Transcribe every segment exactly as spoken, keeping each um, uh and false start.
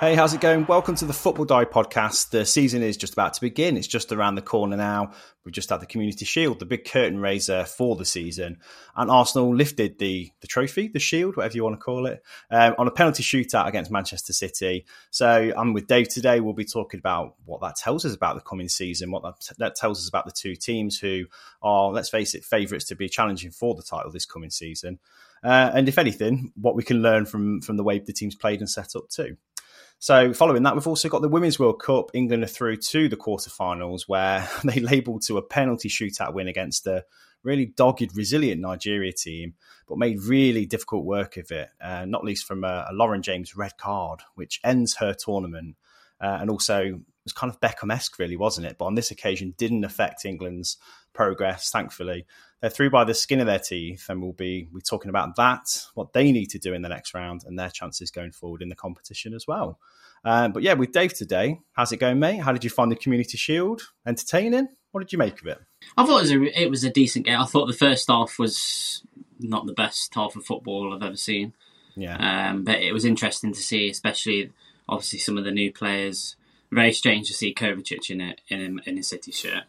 Hey, how's it going? Welcome to the Football Diary podcast. The season is just about to begin. It's just around the corner now. We've just had the Community Shield, the big curtain raiser for the season. And Arsenal lifted the, the trophy, the shield, whatever you want to call it, um, on a penalty shootout against Manchester City. So I'm with Dave today. We'll be talking about what that tells us about the coming season, what that, that tells us about the two teams who are, let's face it, favourites to be challenging for the title this coming season. Uh, and if anything, what we can learn from, from the way the team's played and set up too. So following that, we've also got the Women's World Cup. England are through to the quarterfinals, where they labelled to a penalty shootout win against a really dogged, resilient Nigeria team, but made really difficult work of it, uh, not least from a, a Lauren James red card, which ends her tournament. Uh, and also was kind of Beckham-esque, really, wasn't it? But on this occasion, didn't affect England's progress, thankfully. They're through by the skin of their teeth, and we'll be we're talking about that, what they need to do in the next round and their chances going forward in the competition as well. Um, but yeah, with Dave today, how's it going, mate? How did you find the Community Shield? Entertaining? What did you make of it? I thought it was a, it was a decent game. I thought the first half was not the best half of football I've ever seen. Yeah, um, but it was interesting to see, especially obviously some of the new players. Very strange to see Kovacic in a, in a, in a City shirt.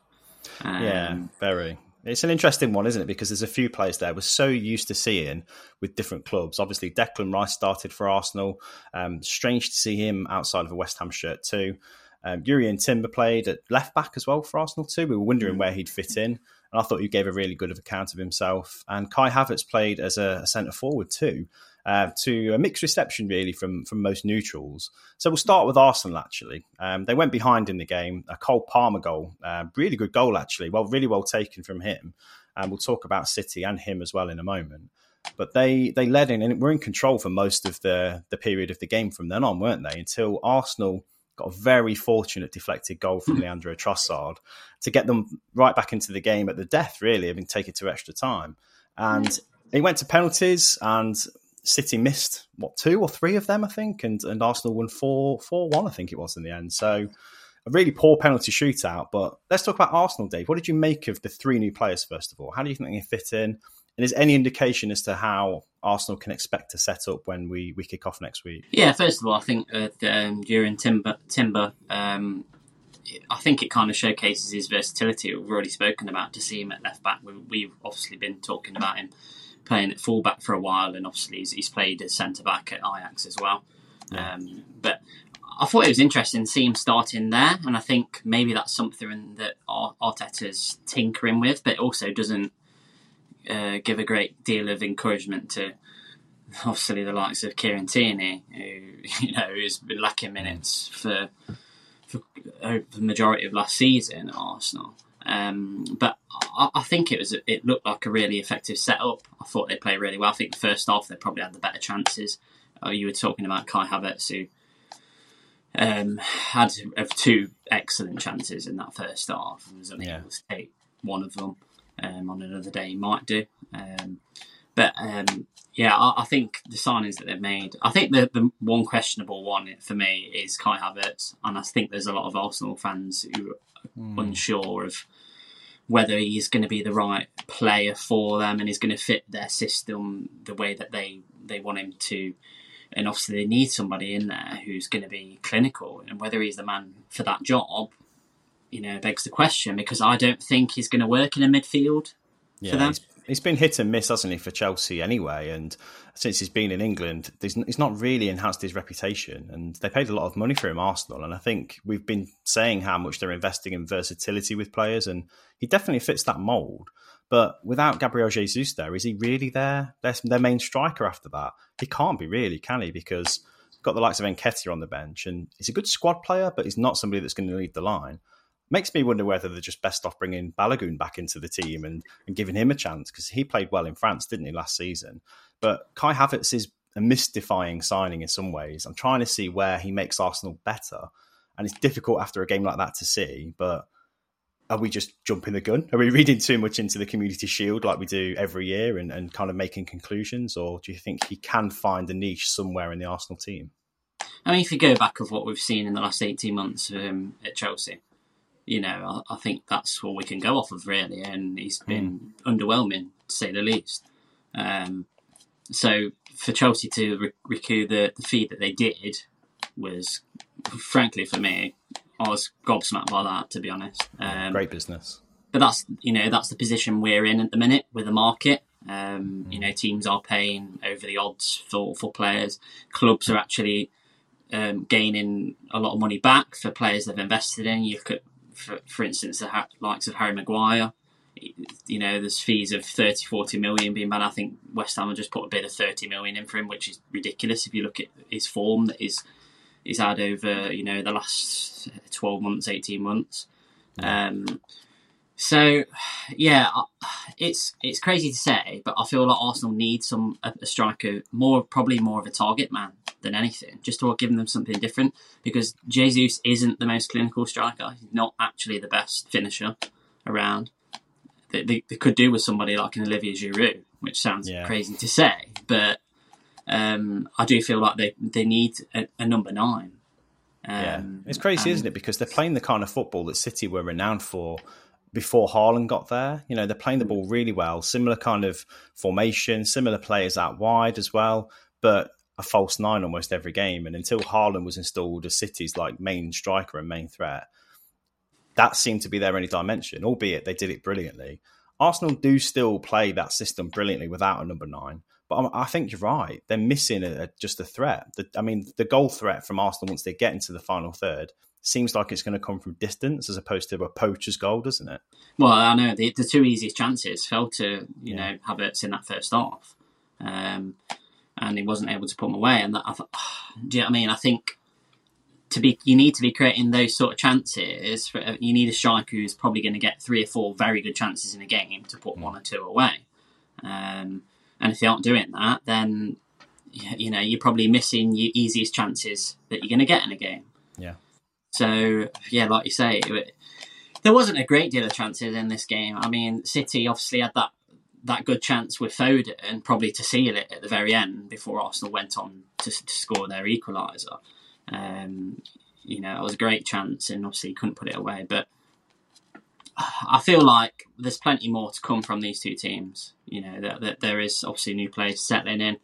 Um, yeah, very. It's an interesting one, isn't it? Because there's a few players there we're so used to seeing with different clubs. Obviously, Declan Rice started for Arsenal. Um, strange to see him outside of a West Ham shirt too. Um, Jurriën Timber played at left back as well for Arsenal too. We were wondering where he'd fit in. And I thought he gave a really good account of himself. And Kai Havertz played as a, a centre-forward too. Uh, to a mixed reception, really, from, from most neutrals. So we'll start with Arsenal, actually. Um, they went behind in the game. A Cole Palmer goal. Uh, really good goal, actually. Well, really well taken from him. And we'll talk about City and him as well in a moment. But they, they led in and were in control for most of the, the period of the game from then on, weren't they? Until Arsenal got a very fortunate deflected goal from Leandro Trossard to get them right back into the game at the death, really, and take it to extra time. And it went to penalties, and City missed, what, two or three of them, I think, and, and Arsenal won four, four, one, I think it was in the end. So a really poor penalty shootout. But let's talk about Arsenal, Dave. What did you make of the three new players, first of all? How do you think they fit in? And is any indication as to how Arsenal can expect to set up when we, we kick off next week? Yeah, first of all, I think uh, um, Jurriën Timber, Timber um, I think it kind of showcases his versatility. We've already spoken about to see him at left back. We, we've obviously been talking about him playing at full-back for a while, and obviously he's, he's played as centre-back at Ajax as well. Yeah. Um, but I thought it was interesting to see him starting there, and I think maybe that's something that Arteta's tinkering with, but also doesn't uh, give a great deal of encouragement to, obviously, the likes of Kieran Tierney, who, you know, has been lacking minutes for, for the majority of last season at Arsenal. Um, but I, I think it was it looked like a really effective setup. I thought they played really well. I think the first half they probably had the better chances. Uh, you were talking about Kai Havertz, who um, had two excellent chances in that first half. And was unable to take one of them. Um, on another day, he might do. Um, but um, yeah, I, I think the signings that they've made. I think the, the one questionable one for me is Kai Havertz, and I think there's a lot of Arsenal fans who. Mm. Unsure of whether he's going to be the right player for them and he's going to fit their system the way that they, they want him to. And obviously they need somebody in there who's going to be clinical, and whether he's the man for that job, you know, begs the question, because I don't think he's going to work in a midfield yeah, for them. He's been hit and miss, hasn't he, for Chelsea anyway? And since he's been in England, he's not really enhanced his reputation. And they paid a lot of money for him, Arsenal. And I think we've been saying how much they're investing in versatility with players. And he definitely fits that mould. But without Gabriel Jesus there, is he really their, their, their main striker after that? He can't be really, can he? Because we've got the likes of Nketiah on the bench. And he's a good squad player, but he's not somebody that's going to lead the line. Makes me wonder whether they're just best off bringing Balogun back into the team and, and giving him a chance, because he played well in France, didn't he, last season? But Kai Havertz is a mystifying signing in some ways. I'm trying to see where he makes Arsenal better, and it's difficult after a game like that to see. But are we just jumping the gun? Are we reading too much into the Community Shield like we do every year and, and kind of making conclusions? Or do you think he can find a niche somewhere in the Arsenal team? I mean, if you go back of what we've seen in the last eighteen months um, at Chelsea, you know, I think that's what we can go off of, really. And he's been mm. underwhelming, to say the least. Um, so for Chelsea to recoup the, the fee that they did, was, frankly, for me, I was gobsmacked by that, to be honest. Um, Great business. But that's, you know, that's the position we're in at the minute with the market. Um, mm. You know, teams are paying over the odds for, for players. Clubs are actually um, gaining a lot of money back for players they've invested in. You could, for, for instance, the ha- likes of Harry Maguire. You know, there's fees of thirty, forty million being bad. I think West Ham have just put a bid of thirty million in for him, which is ridiculous if you look at his form that is he's had over, you know, the last twelve months, eighteen months. Um, so, yeah, it's it's crazy to say, but I feel like Arsenal need some a, a striker, more probably more of a target man than anything, just to give them something different, because Jesus isn't the most clinical striker. He's not actually the best finisher around. They, they, they could do with somebody like an Olivier Giroud, which sounds yeah. crazy to say, but um, I do feel like they, they need a, a number nine. Um, yeah, it's crazy, and, isn't it? Because they're playing the kind of football that City were renowned for before Haaland got there. You know, they're playing the ball really well, similar kind of formation, similar players out wide as well, but a false nine almost every game. And until Haaland was installed as City's like main striker and main threat, that seemed to be their only dimension, albeit they did it brilliantly. Arsenal do still play that system brilliantly without a number nine. But I think you're right. They're missing a, just a threat. The, I mean, the goal threat from Arsenal once they get into the final third seems like it's going to come from distance as opposed to a poacher's goal, doesn't it? Well, I know. The, the two easiest chances fell to, you yeah. know, Havertz in that first half. Um, and he wasn't able to put them away. And that, I thought, oh, do you know what I mean? I think... To be, you need to be creating those sort of chances. For, you need a striker who's probably going to get three or four very good chances in a game to put one or two away. Um, and if they aren't doing that, then you know you're probably missing your easiest chances that you're going to get in a game. Yeah. So yeah, like you say, it, there wasn't a great deal of chances in this game. I mean, City obviously had that that good chance with Foden and probably to seal it at the very end before Arsenal went on to, to score their equaliser. Um, you know, it was a great chance and obviously couldn't put it away. But I feel like there's plenty more to come from these two teams. You know, that, that there is obviously new players settling in.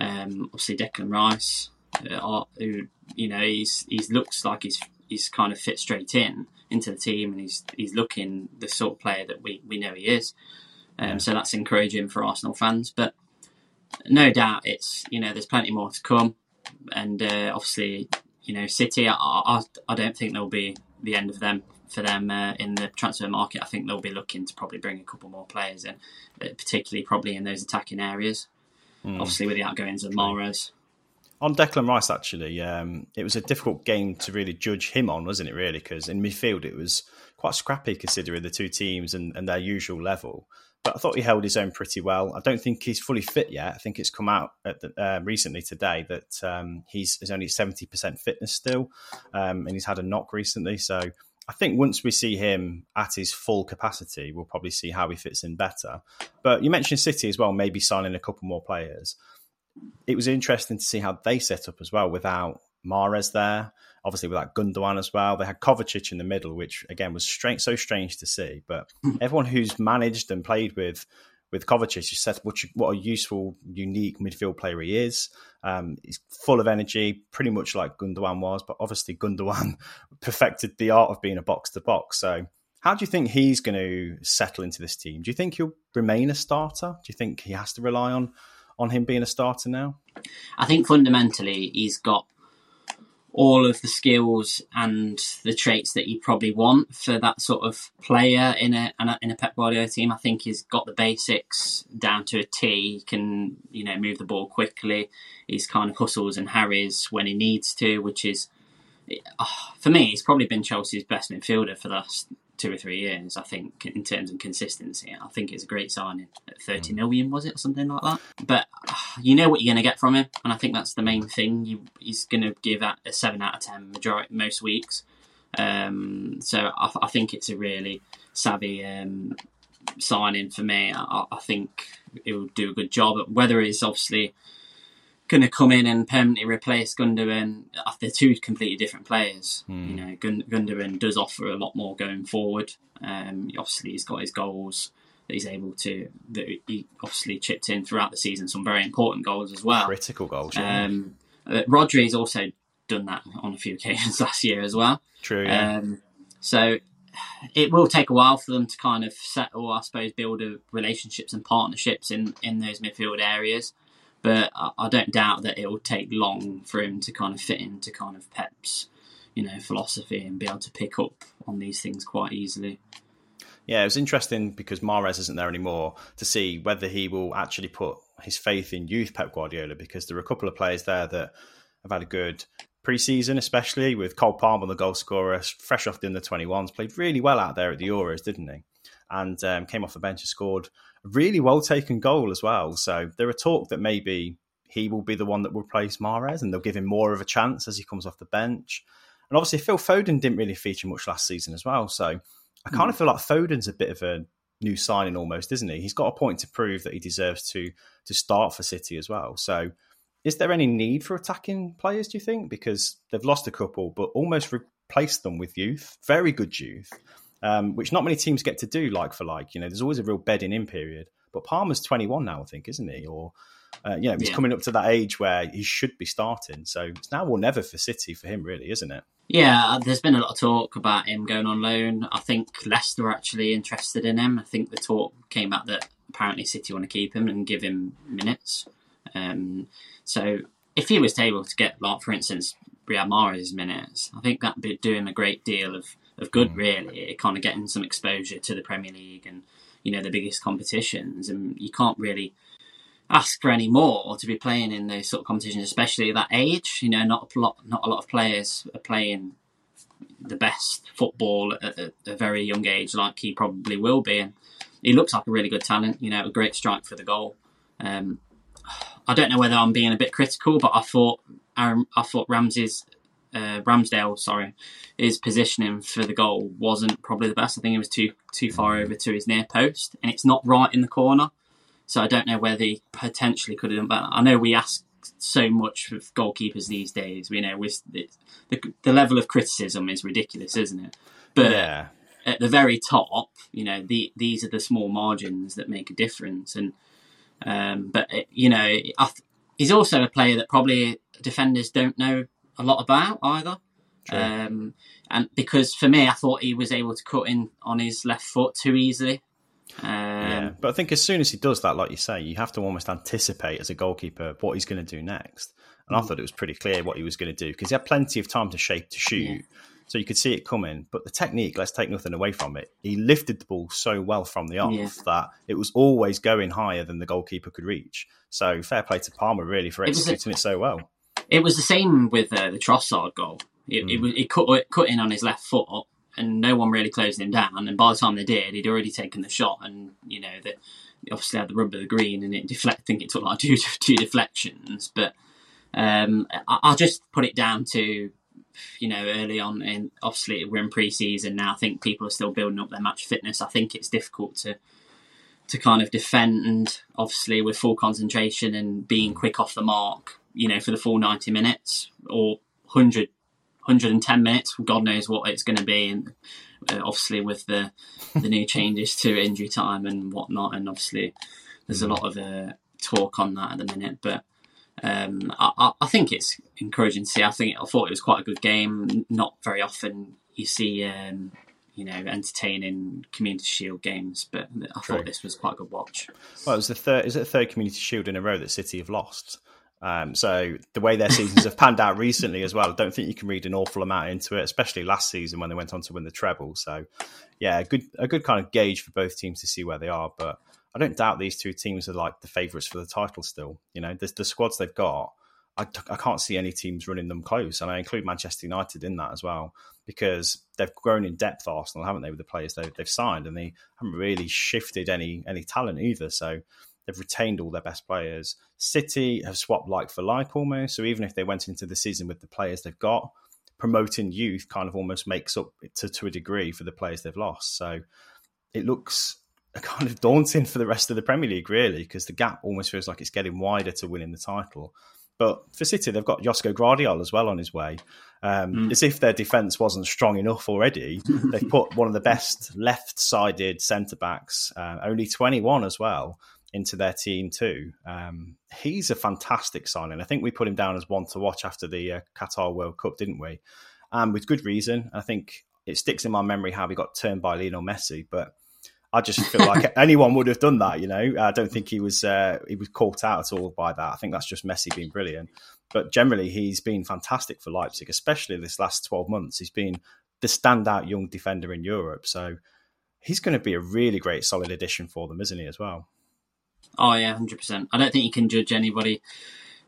Um, obviously Declan Rice, uh, who, you know, he's he looks like he's he's kind of fit straight in into the team, and he's he's looking the sort of player that we, we know he is. Um, so that's encouraging for Arsenal fans. But no doubt it's, you know, there's plenty more to come. And uh, obviously, you know, City, I, I, I don't think there'll be the end of them for them uh, in the transfer market. I think they'll be looking to probably bring a couple more players in, particularly probably in those attacking areas, mm. obviously with the outgoings of Mahrez. On Declan Rice, actually, um, it was a difficult game to really judge him on, wasn't it, really? Because in midfield, it was quite scrappy considering the two teams and, and their usual level. But I thought he held his own pretty well. I don't think he's fully fit yet. I think it's come out at the, uh, recently today that um, he's, he's only seventy percent fitness still, um, and he's had a knock recently. So I think once we see him at his full capacity, we'll probably see how he fits in better. But you mentioned City as well, maybe signing a couple more players. It was interesting to see how they set up as well without Mahrez there, obviously without Gundogan as well. They had Kovacic in the middle, which again was strange, so strange to see. But everyone who's managed and played with with Kovacic just said what, you, what a useful, unique midfield player he is. Um, he's full of energy, pretty much like Gundogan was. But obviously Gundogan perfected the art of being a box-to-box. So how do you think he's going to settle into this team? Do you think he'll remain a starter? Do you think he has to rely on on him being a starter now? I think fundamentally he's got all of the skills and the traits that you probably want for that sort of player in a in a Pep Guardiola team. I think he's got the basics down to a T. He can, you know, move the ball quickly. He's kind of hustles and harries when he needs to, which is, for me, he's probably been Chelsea's best midfielder for the last two or three years, I think, in terms of consistency. I think it's a great signing at thirty million, was it, or something like that? But you know what you're going to get from him, and I think that's the main thing. You, he's going to give out a seven out of ten majority, most weeks. Um, so I, I think it's a really savvy um, signing for me. I, I think it will do a good job. Whether he's obviously going to come in and permanently replace Gundogan, they're two completely different players. Mm. You know, Gund- Gundogan does offer a lot more going forward. Um, obviously, he's got his goals that he's able to. That he obviously chipped in throughout the season some very important goals as well, critical goals. Yeah. Um, Rodri's also done that on a few occasions last year as well. True, yeah. Um, so it will take a while for them to kind of settle, I suppose, build a relationships and partnerships in, in those midfield areas. But I, I don't doubt that it will take long for him to kind of fit into kind of Pep's, you know, philosophy and be able to pick up on these things quite easily. Yeah, it was interesting because Mahrez isn't there anymore to see whether he will actually put his faith in youth Pep Guardiola, because there are a couple of players there that have had a good pre-season, especially with Cole Palmer, the goal scorer, fresh off the under twenty-ones, played really well out there at the Euros, didn't he? And um, came off the bench and scored a really well-taken goal as well. So there are talk that maybe he will be the one that will replace Mahrez and they'll give him more of a chance as he comes off the bench. And obviously Phil Foden didn't really feature much last season as well. So I kind mm. of feel like Foden's a bit of a new signing almost, isn't he? He's got a point to prove that he deserves to to start for City as well. So is there any need for attacking players, do you think? Because they've lost a couple, but almost replaced them with youth, very good youth, um, which not many teams get to do like for like. You know, there's always a real bedding in period. But Palmer's twenty-one now, I think, isn't he? Or uh, you know, he's yeah. coming up to that age where he should be starting. So it's now or never for City for him, really, isn't it? Yeah, there's been a lot of talk about him going on loan. I think Leicester are actually interested in him. I think the talk came out that apparently City want to keep him and give him minutes. Um, so if he was able to get, like, for instance, Riyad Mahrez's minutes, I think that'd be doing a great deal of, of good, mm. really, kind of getting some exposure to the Premier League and, you know, the biggest competitions. And you can't really ask for any more to be playing in those sort of competitions, especially at that age. You know, not a lot, not a lot of players are playing the best football at a, a very young age like he probably will be. And he looks like a really good talent, you know, a great strike for the goal. Um, I don't know whether I'm being a bit critical, but I thought Aaron, I thought Ramsey's, uh, Ramsdale, sorry, his positioning for the goal wasn't probably the best. I think it was too too far over to his near post, and it's not right in the corner. So I don't know whether he potentially could have done better. I know we ask so much of goalkeepers these days. We know with the, the level of criticism is ridiculous, isn't it? But yeah. at the very top, you know, the, these are the small margins that make a difference. And Um, but, it, you know, I th- he's also a player that probably defenders don't know a lot about either. Um, and because for me, I thought he was able to cut in on his left foot too easily. Um, yeah, but I think as soon as he does that, like you say, you have to almost anticipate as a goalkeeper what he's going to do next. And mm-hmm. I thought it was pretty clear what he was going to do because he had plenty of time to shape to shoot. Yeah. So you could see it coming. But the technique, let's take nothing away from it. He lifted the ball so well from the off yeah. that it was always going higher than the goalkeeper could reach. So fair play to Palmer, really, for executing it, a, it so well. It was the same with uh, the Trossard goal. It, mm. it, was, it, cut, it cut in on his left foot and no one really closed him down. And by the time they did, he'd already taken the shot and, you know, that obviously had the rub of the green and it deflect, I think it took like two, two deflections. But um, I, I'll just put it down to, you know, early on, and obviously we're in pre-season now. I think people are still building up their match fitness. I think it's difficult to to kind of defend, and obviously with full concentration and being quick off the mark, you know, for the full ninety minutes or one hundred, one hundred ten minutes. God knows what it's going to be, and uh, obviously with the the new changes to injury time and whatnot, and obviously there's a lot of uh, talk on that at the minute, but. Um, I, I think it's encouraging to see. I think I thought it was quite a good game. Not very often you see, um, you know, entertaining Community Shield games, but I True. thought this was quite a good watch. Well, it was the third. Is it the third Community Shield in a row that City have lost? Um, so the way their seasons have panned out recently as well, I don't think you can read an awful amount into it, especially last season when they went on to win the treble. So, yeah, a good a good kind of gauge for both teams to see where they are, but. I don't doubt these two teams are like the favourites for the title still. You know, the, the squads they've got, I, I can't see any teams running them close. And I include Manchester United in that as well, because they've grown in depth, Arsenal, haven't they, with the players they, they've signed, and they haven't really shifted any any talent either. So they've retained all their best players. City have swapped like for like almost. So even if they went into the season with the players they've got, promoting youth kind of almost makes up to, to a degree for the players they've lost. So it looks kind of daunting for the rest of the Premier League, really, because the gap almost feels like it's getting wider to winning the title. But for City, they've got Josko Gvardiol as well on his way. Um, mm. As if their defence wasn't strong enough already, they've put one of the best left-sided centre-backs, uh, only twenty-one as well, into their team too. Um, he's a fantastic signing. I think we put him down as one to watch after the uh, Qatar World Cup, didn't we? Um, with good reason. I think it sticks in my memory how he got turned by Lionel Messi, but I just feel like anyone would have done that, you know. I don't think he was uh, he was caught out at all by that. I think that's just Messi being brilliant. But generally, he's been fantastic for Leipzig, especially this last twelve months. He's been the standout young defender in Europe. So he's going to be a really great, solid addition for them, isn't he, as well? Oh, yeah, one hundred percent. I don't think you can judge anybody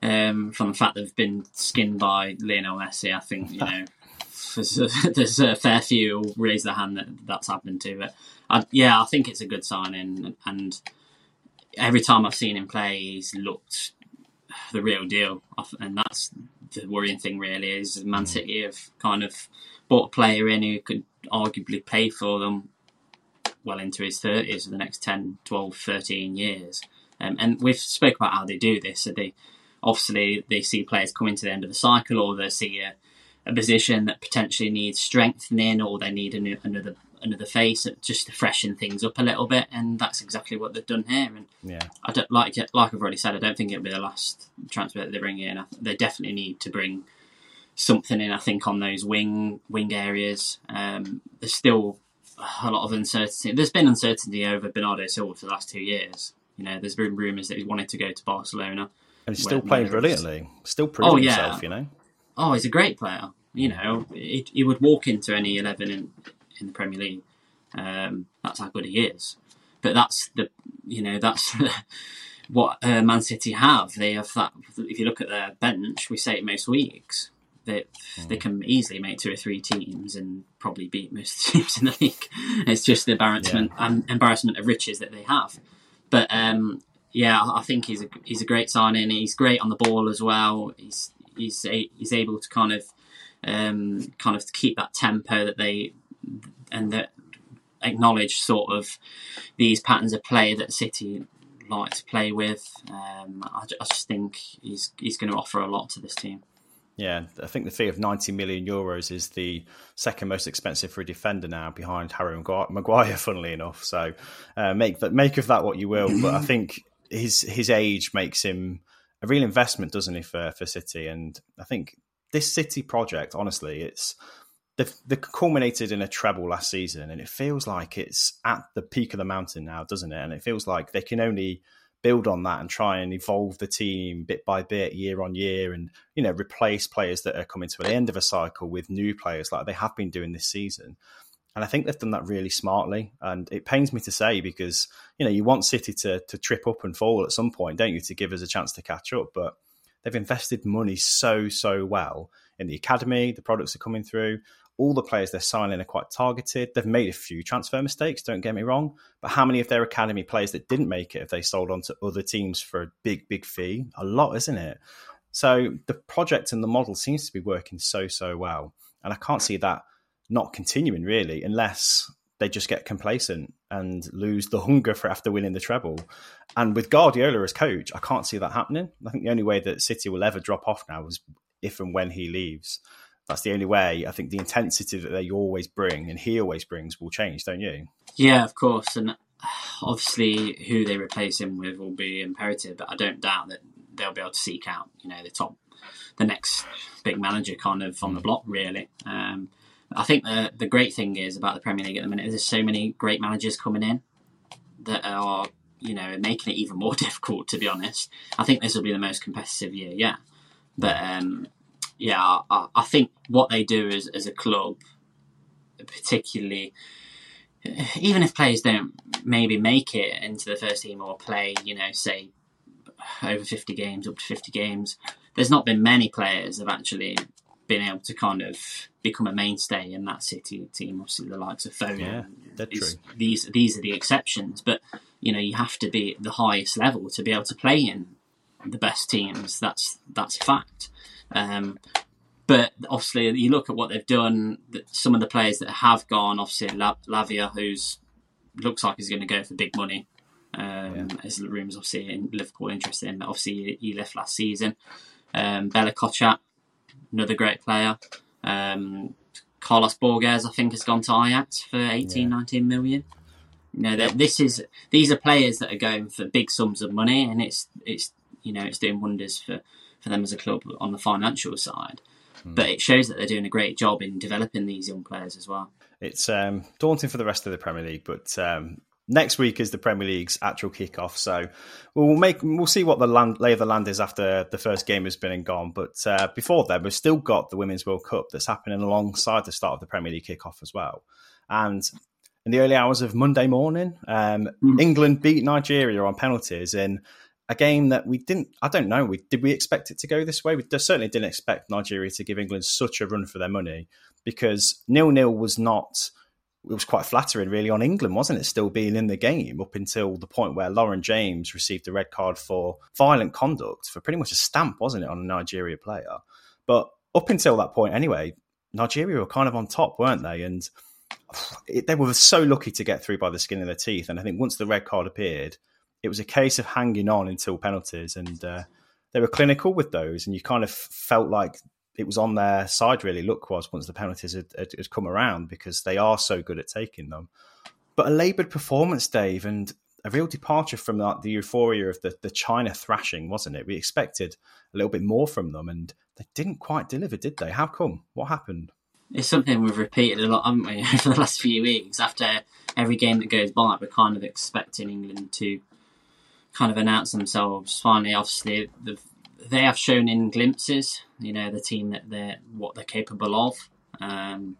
um, from the fact they've been skinned by Lionel Messi. I think, you know, there's a, there's a fair few who raise their hand that that's happened to. But I, yeah, I think it's a good signing. And every time I've seen him play, he's looked the real deal. And that's the worrying thing, really, is Man City have kind of bought a player in who could arguably play for them well into his thirties for the next ten, twelve, thirteen years. Um, and we've spoke about how they do this. So they obviously, they see players coming to the end of the cycle, or they see a, a position that potentially needs strengthening, or they need a new, another another face just to freshen things up a little bit. And that's exactly what they've done here. And yeah, I don't like like I've already said, I don't think it'll be the last transfer that they bring in. I, they definitely need to bring something in, I think, on those wing wing areas. Um, there's still a lot of uncertainty. There's been uncertainty over Bernardo Silva for the last two years. You know, there's been rumours that he wanted to go to Barcelona. And he's still playing brilliantly. Still proving oh, yeah. himself, you know. Oh, he's a great player. You know, he, he would walk into any eleven in, in the Premier League. Um, that's how good he is. But that's the, you know, that's what uh, Man City have. They have that. If you look at their bench, we say it most weeks. They, they can easily make two or three teams and probably beat most teams in the league. It's just the embarrassment, yeah. um, embarrassment of riches that they have. But um, yeah, I think he's a he's a great signing. He's great on the ball as well. He's he's a, he's able to kind of um, kind of keep that tempo that they and that acknowledge sort of these patterns of play that City like to play with. Um, I, I just think he's he's going to offer a lot to this team. Yeah, I think the fee of ninety million euros is the second most expensive for a defender now, behind Harry Maguire, funnily enough. So uh, make that make of that what you will. But I think his his age makes him a real investment, doesn't he, for, for City? And I think this City project, honestly, it's they've, they've culminated in a treble last season, and it feels like it's at the peak of the mountain now, doesn't it? And it feels like they can only build on that and try and evolve the team bit by bit, year on year, and, you know, replace players that are coming to the end of a cycle with new players like they have been doing this season. And I think they've done that really smartly. And it pains me to say, because, you know, you want City to to trip up and fall at some point, don't you, to give us a chance to catch up. But they've invested money so, so well in the academy. The products are coming through. All the players they're signing are quite targeted. They've made a few transfer mistakes, don't get me wrong, but how many of their academy players that didn't make it have they sold on to other teams for a big, big fee? A lot, isn't it? So the project and the model seems to be working so, so well. And I can't see that not continuing, really, unless they just get complacent and lose the hunger for after winning the treble. And with Guardiola as coach, I can't see that happening. I think the only way that City will ever drop off now is if and when he leaves. That's the only way. I think the intensity that they always bring and he always brings will change, don't you? Yeah, of course. And obviously who they replace him with will be imperative, but I don't doubt that they'll be able to seek out, you know, the top, the next big manager kind of on the block, really. Um, I think the, the great thing is about the Premier League at the minute is there's so many great managers coming in that are, you know, making it even more difficult, to be honest. I think this will be the most competitive year, yeah. But, um, Yeah, I, I think what they do as, as a club, particularly, even if players don't maybe make it into the first team or play, you know, say, over fifty games, up to fifty games, there's not been many players that have actually been able to kind of become a mainstay in that City team. Obviously, the likes of Foden. Yeah, that's true. These, these are the exceptions. But, you know, you have to be at the highest level to be able to play in the best teams. That's, that's a fact. Um, but obviously you look at what they've done, some of the players that have gone, obviously Lavia, who's looks like he's going to go for big money. Um, yeah. His rumours obviously in Liverpool interested in, but obviously he left last season. Um, Bella Kochat, another great player. Um, Carlos Borges, I think, has gone to Ajax for eighteen, yeah. nineteen million. You know, that this is these are players that are going for big sums of money, and it's it's you know it's doing wonders for, for them as a club on the financial side. Mm. But it shows that they're doing a great job in developing these young players as well. It's um, daunting for the rest of the Premier League, but um, next week is the Premier League's actual kickoff, so we'll make we'll see what the land, lay of the land is after the first game has been and gone. But uh, before then, we've still got the Women's World Cup that's happening alongside the start of the Premier League kickoff as well, and. In the early hours of Monday morning, um, mm. England beat Nigeria on penalties in a game that we didn't, I don't know, we, did we expect it to go this way? We certainly didn't expect Nigeria to give England such a run for their money, because nil-nil was not, it was quite flattering really on England, wasn't it? Still being in the game up until the point where Lauren James received a red card for violent conduct, for pretty much a stamp, wasn't it, on a Nigeria player? But up until that point anyway, Nigeria were kind of on top, weren't they? And It, they were so lucky to get through by the skin of their teeth. And I think once the red card appeared, it was a case of hanging on until penalties. And uh, they were clinical with those. And you kind of felt like it was on their side, really, luck was, once the penalties had, had, had come around, because they are so good at taking them. But a laboured performance, Dave, and a real departure from that, the euphoria of the, the China thrashing, wasn't it? We expected a little bit more from them, and they didn't quite deliver, did they? How come? What happened? It's something we've repeated a lot, haven't we, over the last few weeks. After every game that goes by, we're kind of expecting England to kind of announce themselves. Finally, obviously, they have shown in glimpses, you know, the team that they're, what they're capable of. Um,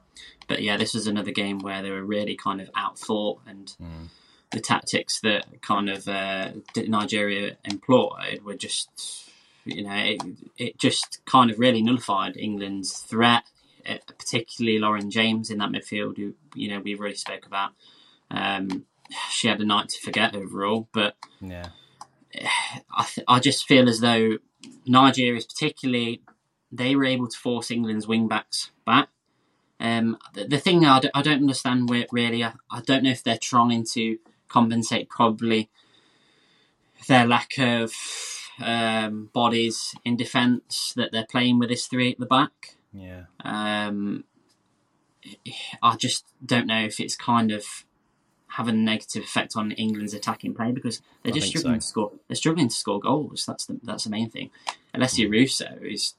but yeah, this was another game where they were really kind of outfought, and mm. the tactics that kind of uh, Nigeria employed were just, you know, it, it just kind of really nullified England's threat. Particularly Lauren James in that midfield, who, you know, we already spoke about. Um, she had a night to forget overall, but yeah, I th- I just feel as though Nigeria's particularly, they were able to force England's wing-backs back. Um, the, the thing I, d- I don't understand really, I, I don't know if they're trying to compensate probably their lack of um, bodies in defence, that they're playing with this three at the back. Yeah. Um, I just don't know if it's kind of having a negative effect on England's attacking play, because they're I just struggling so. to score. They're struggling to score goals. That's the that's the main thing. Alessia Russo is,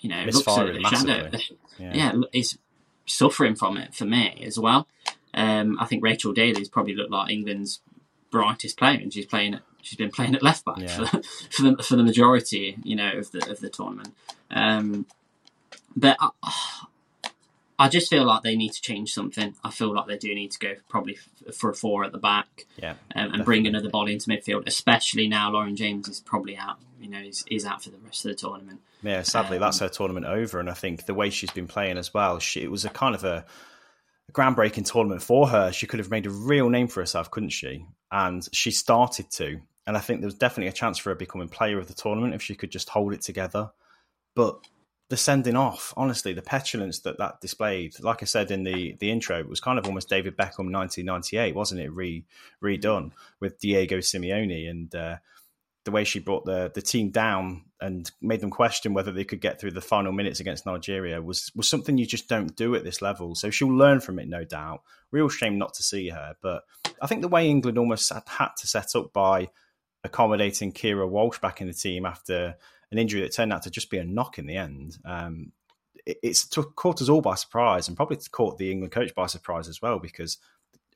you know, looks at the shadow. Yeah. yeah, is suffering from it for me as well. Um, I think Rachel Daly's probably looked like England's brightest player, and she's playing at, she's been playing at left back yeah. for for the for the majority, you know, of the of the tournament. Um. But I, I just feel like they need to change something. I feel like they do need to go probably for a four at the back, yeah, um, and bring another body into midfield, especially now Lauren James is probably out. You know, is, is out for the rest of the tournament. Yeah, sadly, um, that's her tournament over. And I think the way she's been playing as well, she, it was a kind of a, a groundbreaking tournament for her. She could have made a real name for herself, couldn't she? And she started to. And I think there was definitely a chance for her becoming player of the tournament if she could just hold it together. But the sending off, honestly, the petulance that that displayed, like I said in the, the intro, it was kind of almost David Beckham nineteen ninety-eight, wasn't it? Re, redone with Diego Simeone, and uh, the way she brought the the team down and made them question whether they could get through the final minutes against Nigeria was, was something you just don't do at this level. So she'll learn from it, no doubt. Real shame not to see her. But I think the way England almost had, had to set up by accommodating Keira Walsh back in the team after an injury that turned out to just be a knock in the end. Um, it, it's took, caught us all by surprise, and probably caught the England coach by surprise as well, because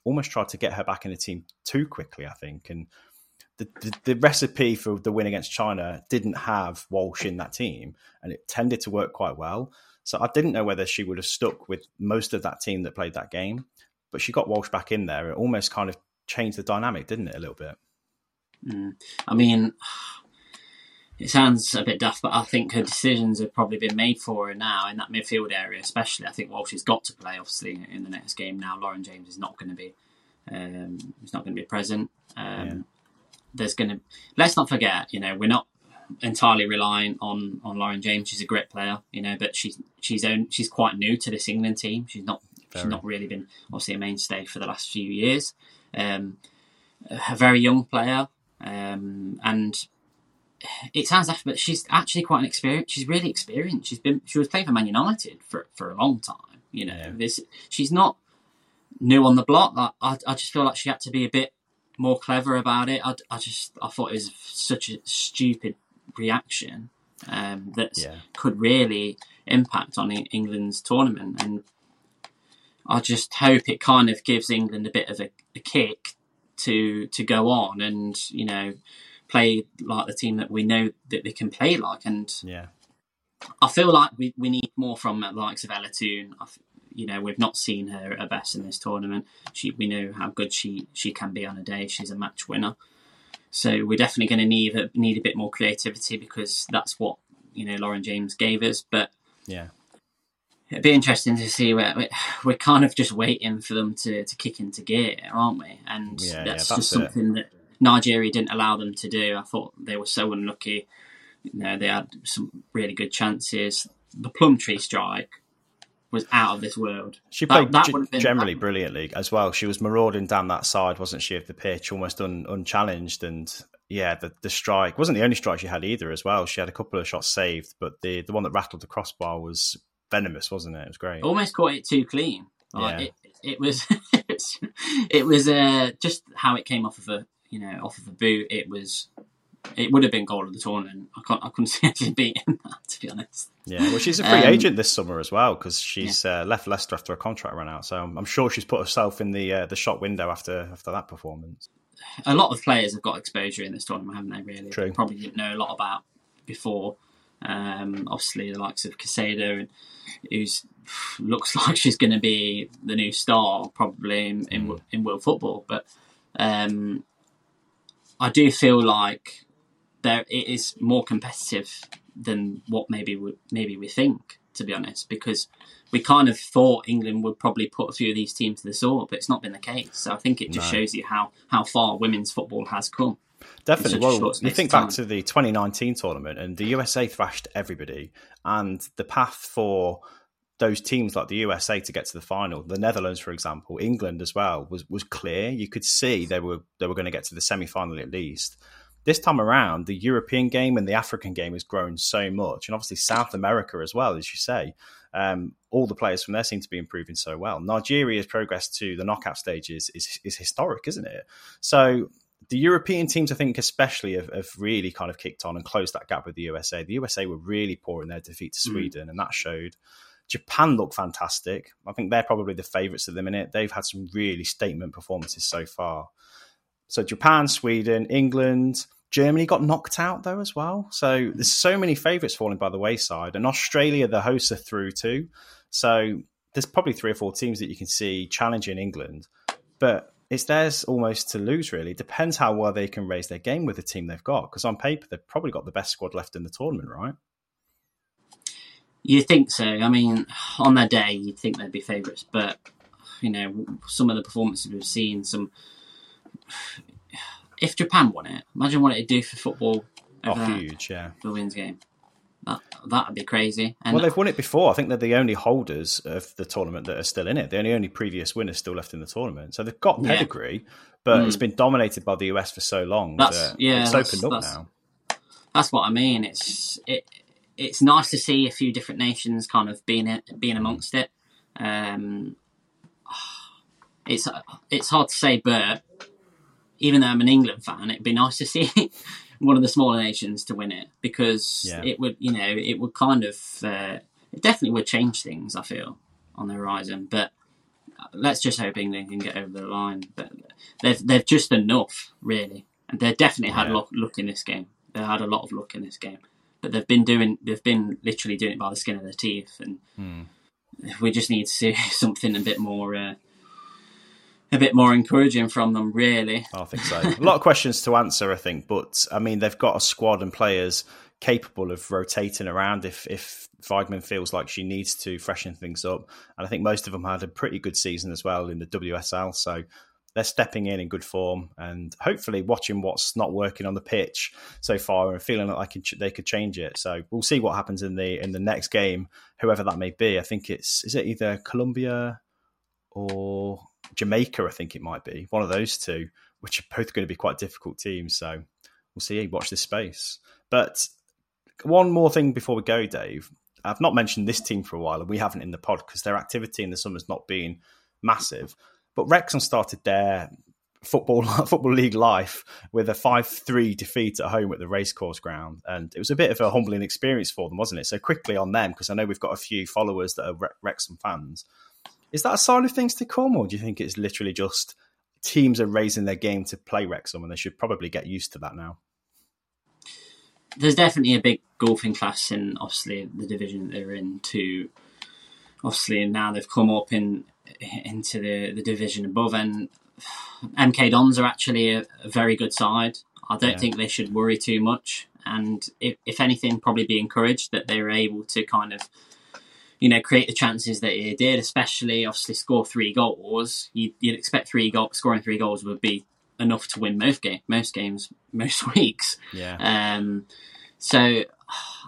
almost tried to get her back in the team too quickly, I think. And the, the, the recipe for the win against China didn't have Walsh in that team, and it tended to work quite well. So I didn't know whether she would have stuck with most of that team that played that game, but she got Walsh back in there. It almost kind of changed the dynamic, didn't it, a little bit? Mm. I mean... It sounds a bit daft, but I think her decisions have probably been made for her now in that midfield area, especially. I think Walsh has got to play, obviously, in the next game now. Lauren James is not going to be, um, is not going to be present. Um, yeah. There's going to, let's not forget, you know, we're not entirely reliant on, on Lauren James. She's a great player, you know, but she's she's own, she's quite new to this England team. She's not Very. she's not really been obviously a mainstay for the last few years. Um, a very young player, um, and. It sounds after, but she's actually quite an experienced. She's really experienced. She's been. She was playing for Man United for for a long time. You know, yeah. this. She's not. new on the block. I, I, I just feel like she had to be a bit more clever about it. I, I just I thought it was such a stupid reaction um, that yeah. could really impact on England's tournament. And I just hope it kind of gives England a bit of a, a kick to to go on and, you know, play like the team that we know that they can play like. And yeah. I feel like we, we need more from the likes of Ella Toon. I, you know, we've not seen her at her best in this tournament. She, we know how good she, she can be on a day. She's a match winner. So we're definitely going to need a, need a bit more creativity, because that's what, you know, Lauren James gave us. But yeah, it'd be interesting to see. Where we're kind of just waiting for them to, to kick into gear, aren't we? And yeah, that's, yeah, that's just it. Something that Nigeria didn't allow them to do. I thought they were so unlucky. You know, they had some really good chances. The Plumtree strike was out of this world. She played that, that g- generally that. brilliantly as well. She was marauding down that side, wasn't she, of the pitch, almost un- unchallenged. And yeah, the, the strike wasn't the only strike she had either as well. She had a couple of shots saved, but the, the one that rattled the crossbar was venomous, wasn't it? It was great. Almost caught it too clean. Like, yeah. It, it was it was uh, just how it came off of a, you know, off of a boot. It was... It would have been goal of the tournament. I can't. I couldn't see anything beating that, to be honest. Yeah, well, she's a free um, agent this summer as well, because she's yeah. uh, left Leicester after her contract ran out. So I'm, I'm sure she's put herself in the uh, the shot window after after that performance. A lot of players have got exposure in this tournament, haven't they? Really, true. They probably didn't know a lot about before. Um, obviously, the likes of Casado, who looks like she's going to be the new star probably in in, mm. in world football, but um, I do feel like. There, it is more competitive than what maybe we, maybe we think, to be honest, because we kind of thought England would probably put a few of these teams to the sword, but it's not been the case. So I think it just no. shows you how, how far women's football has come. Definitely. Well, you think back to the twenty nineteen tournament, and the U S A thrashed everybody, and the path for those teams like the U S A to get to the final, the Netherlands, for example, England as well, was was clear. You could see they were they were going to get to the semi-final at least. This time around, the European game and the African game has grown so much. And obviously South America as well, as you say. Um, all the players from there seem to be improving so well. Nigeria's progress to the knockout stages is, is historic, isn't it? So the European teams, I think, especially have, have really kind of kicked on and closed that gap with the U S A. The U S A were really poor in their defeat to Sweden, mm. and that showed. Japan look fantastic. I think they're probably the favourites at the minute. They've had some really statement performances so far. So Japan, Sweden, England, Germany got knocked out though as well. So there's so many favourites falling by the wayside. And Australia, the hosts, are through too. So there's probably three or four teams that you can see challenging England. But it's theirs almost to lose, really. Depends how well they can raise their game with the team they've got. Because on paper, they've probably got the best squad left in the tournament, right? You think so. I mean, on their day, you'd think they'd be favourites. But, you know, some of the performances we've seen, some... If Japan won it, imagine what it'd do for football. Over oh, huge! Yeah, the women's game. That that'd be crazy. And well, they've won it before. I think they're the only holders of the tournament that are still in it. The only only previous winners still left in the tournament. So they've got pedigree, yeah. but mm. it's been dominated by the U S for so long. That's that yeah. It's that's, opened up that's, now. That's what I mean. It's it it's nice to see a few different nations kind of being it, being amongst mm. it. Um, it's it's hard to say, but. Even though I'm an England fan, it'd be nice to see one of the smaller nations to win it, because yeah. it would, you know, it would kind of, uh, it definitely would change things, I feel, on the horizon. But let's just hope England can get over the line. But they've, they've just enough, really. And they definitely had yeah. a lot of luck in this game. They had a lot of luck in this game. But they've been doing, they've been literally doing it by the skin of their teeth. And mm. we just need to see something a bit more... Uh, A bit more encouraging from them, really. I think so. A lot of questions to answer, I think. But, I mean, they've got a squad and players capable of rotating around if, if Weidman feels like she needs to freshen things up. And I think most of them had a pretty good season as well in the W S L. So they're stepping in in good form and hopefully watching what's not working on the pitch so far and feeling like they could change it. So we'll see what happens in the in the next game, whoever that may be. I think it's... Is it either Colombia or... Jamaica, I think it might be. One of those two, which are both going to be quite difficult teams. So we'll see. Watch this space. But one more thing before we go, Dave. I've not mentioned this team for a while, and we haven't in the pod because their activity in the summer's not been massive. But Wrexham started their football football league life with a five three defeat at home at the Racecourse Ground, and it was a bit of a humbling experience for them, wasn't it? So quickly on them, because I know we've got a few followers that are Wrexham fans. Is that a sign of things to come, or do you think it's literally just teams are raising their game to play Wrexham and they should probably get used to that now? There's definitely a big golfing class in, obviously, the division that they're in to, obviously, now they've come up in into the, the division above, and M K Dons are actually a, a very good side. I don't yeah. think they should worry too much, and if, if anything, probably be encouraged that they were able to kind of, you know, create the chances that they did, especially, obviously, score three goals. You'd, you'd expect three goals, scoring three goals would be enough to win most game, most games, most weeks. Yeah. Um. So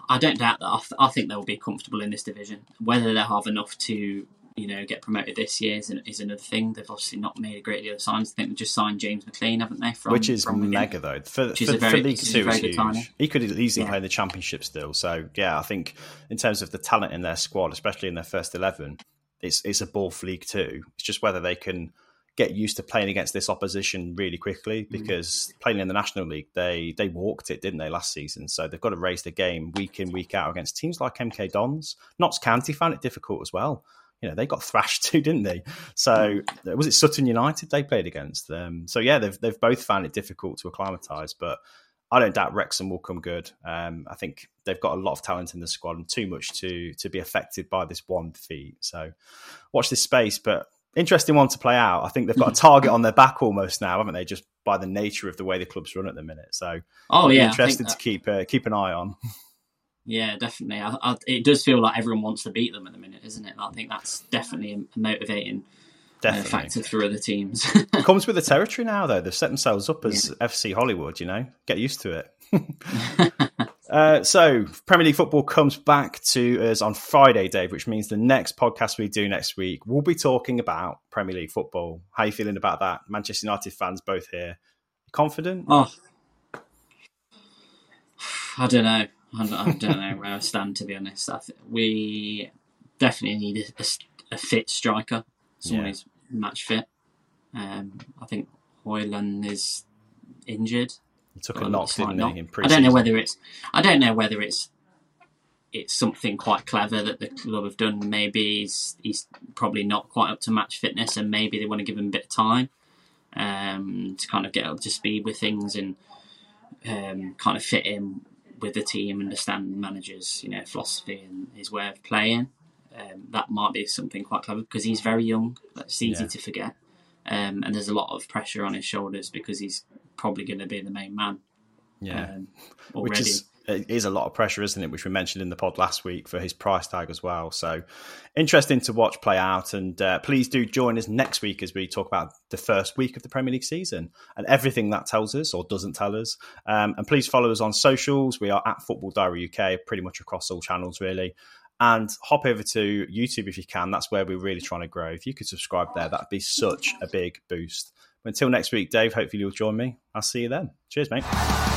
I don't doubt that. I, th- I think they'll be comfortable in this division. Whether they'll have enough to, you know, get promoted this year is, is another thing. They've obviously not made a great deal of signs. I think they just signed James McLean, haven't they? From, which is from mega, though. For, which for, is a very, for League Two, is huge. Tiny. He could easily yeah. play in the Championship still. So, yeah, I think in terms of the talent in their squad, especially in their first eleven, it's it's above League Two. It's just whether they can get used to playing against this opposition really quickly, because mm. playing in the National League, they they walked it, didn't they, last season? So they've got to raise the game week in, week out against teams like M K Dons. Notts County found it difficult as well. You know, they got thrashed too, didn't they? So was it Sutton United they played against? Um, so yeah, they've they've both found it difficult to acclimatise, but I don't doubt Wrexham will come good. Um, I think they've got a lot of talent in the squad and too much to to be affected by this one defeat. So watch this space, but interesting one to play out. I think they've got a target on their back almost now, haven't they? Just by the nature of the way the club's run at the minute. So, oh yeah, interesting to keep uh, keep an eye on. Yeah, definitely. I, I, it does feel like everyone wants to beat them at the minute, isn't it? I think that's definitely a motivating definitely. Uh, factor for other teams. It comes with the territory now, though. They've set themselves up as yeah. F C Hollywood. You know, get used to it. Uh, so Premier League football comes back to us on Friday, Dave, which means the next podcast we do next week, we'll be talking about Premier League football. How are you feeling about that? Manchester United fans both here. Confident? Oh, I don't know. I don't, I don't know where I stand, to be honest. I th- we definitely need a, a, a fit striker. Someone yeah. who's match fit. Um, I think Haaland is injured. He took well, a knock, didn't he, in pre-season? I don't know whether it's, I don't know whether it's, it's something quite clever that the club have done. Maybe he's, he's probably not quite up to match fitness, and maybe they want to give him a bit of time um, to kind of get up to speed with things and um, kind of fit in with the team, understand the manager's, you know, philosophy and his way of playing. Um, that might be something quite clever because he's very young. That's easy yeah. to forget, um, and there's a lot of pressure on his shoulders because he's probably going to be the main man. Yeah, um, which is it is a lot of pressure, isn't it? Which we mentioned in the pod last week for his price tag as well. So interesting to watch play out, and uh, please do join us next week as we talk about the first week of the Premier League season and everything that tells us or doesn't tell us. Um, and please follow us on socials. We are at Football Diary U K, pretty much across all channels, really. And hop over to YouTube if you can. That's where we're really trying to grow. If you could subscribe there, that'd be such a big boost. Until next week, Dave, hopefully you'll join me. I'll see you then. Cheers, mate.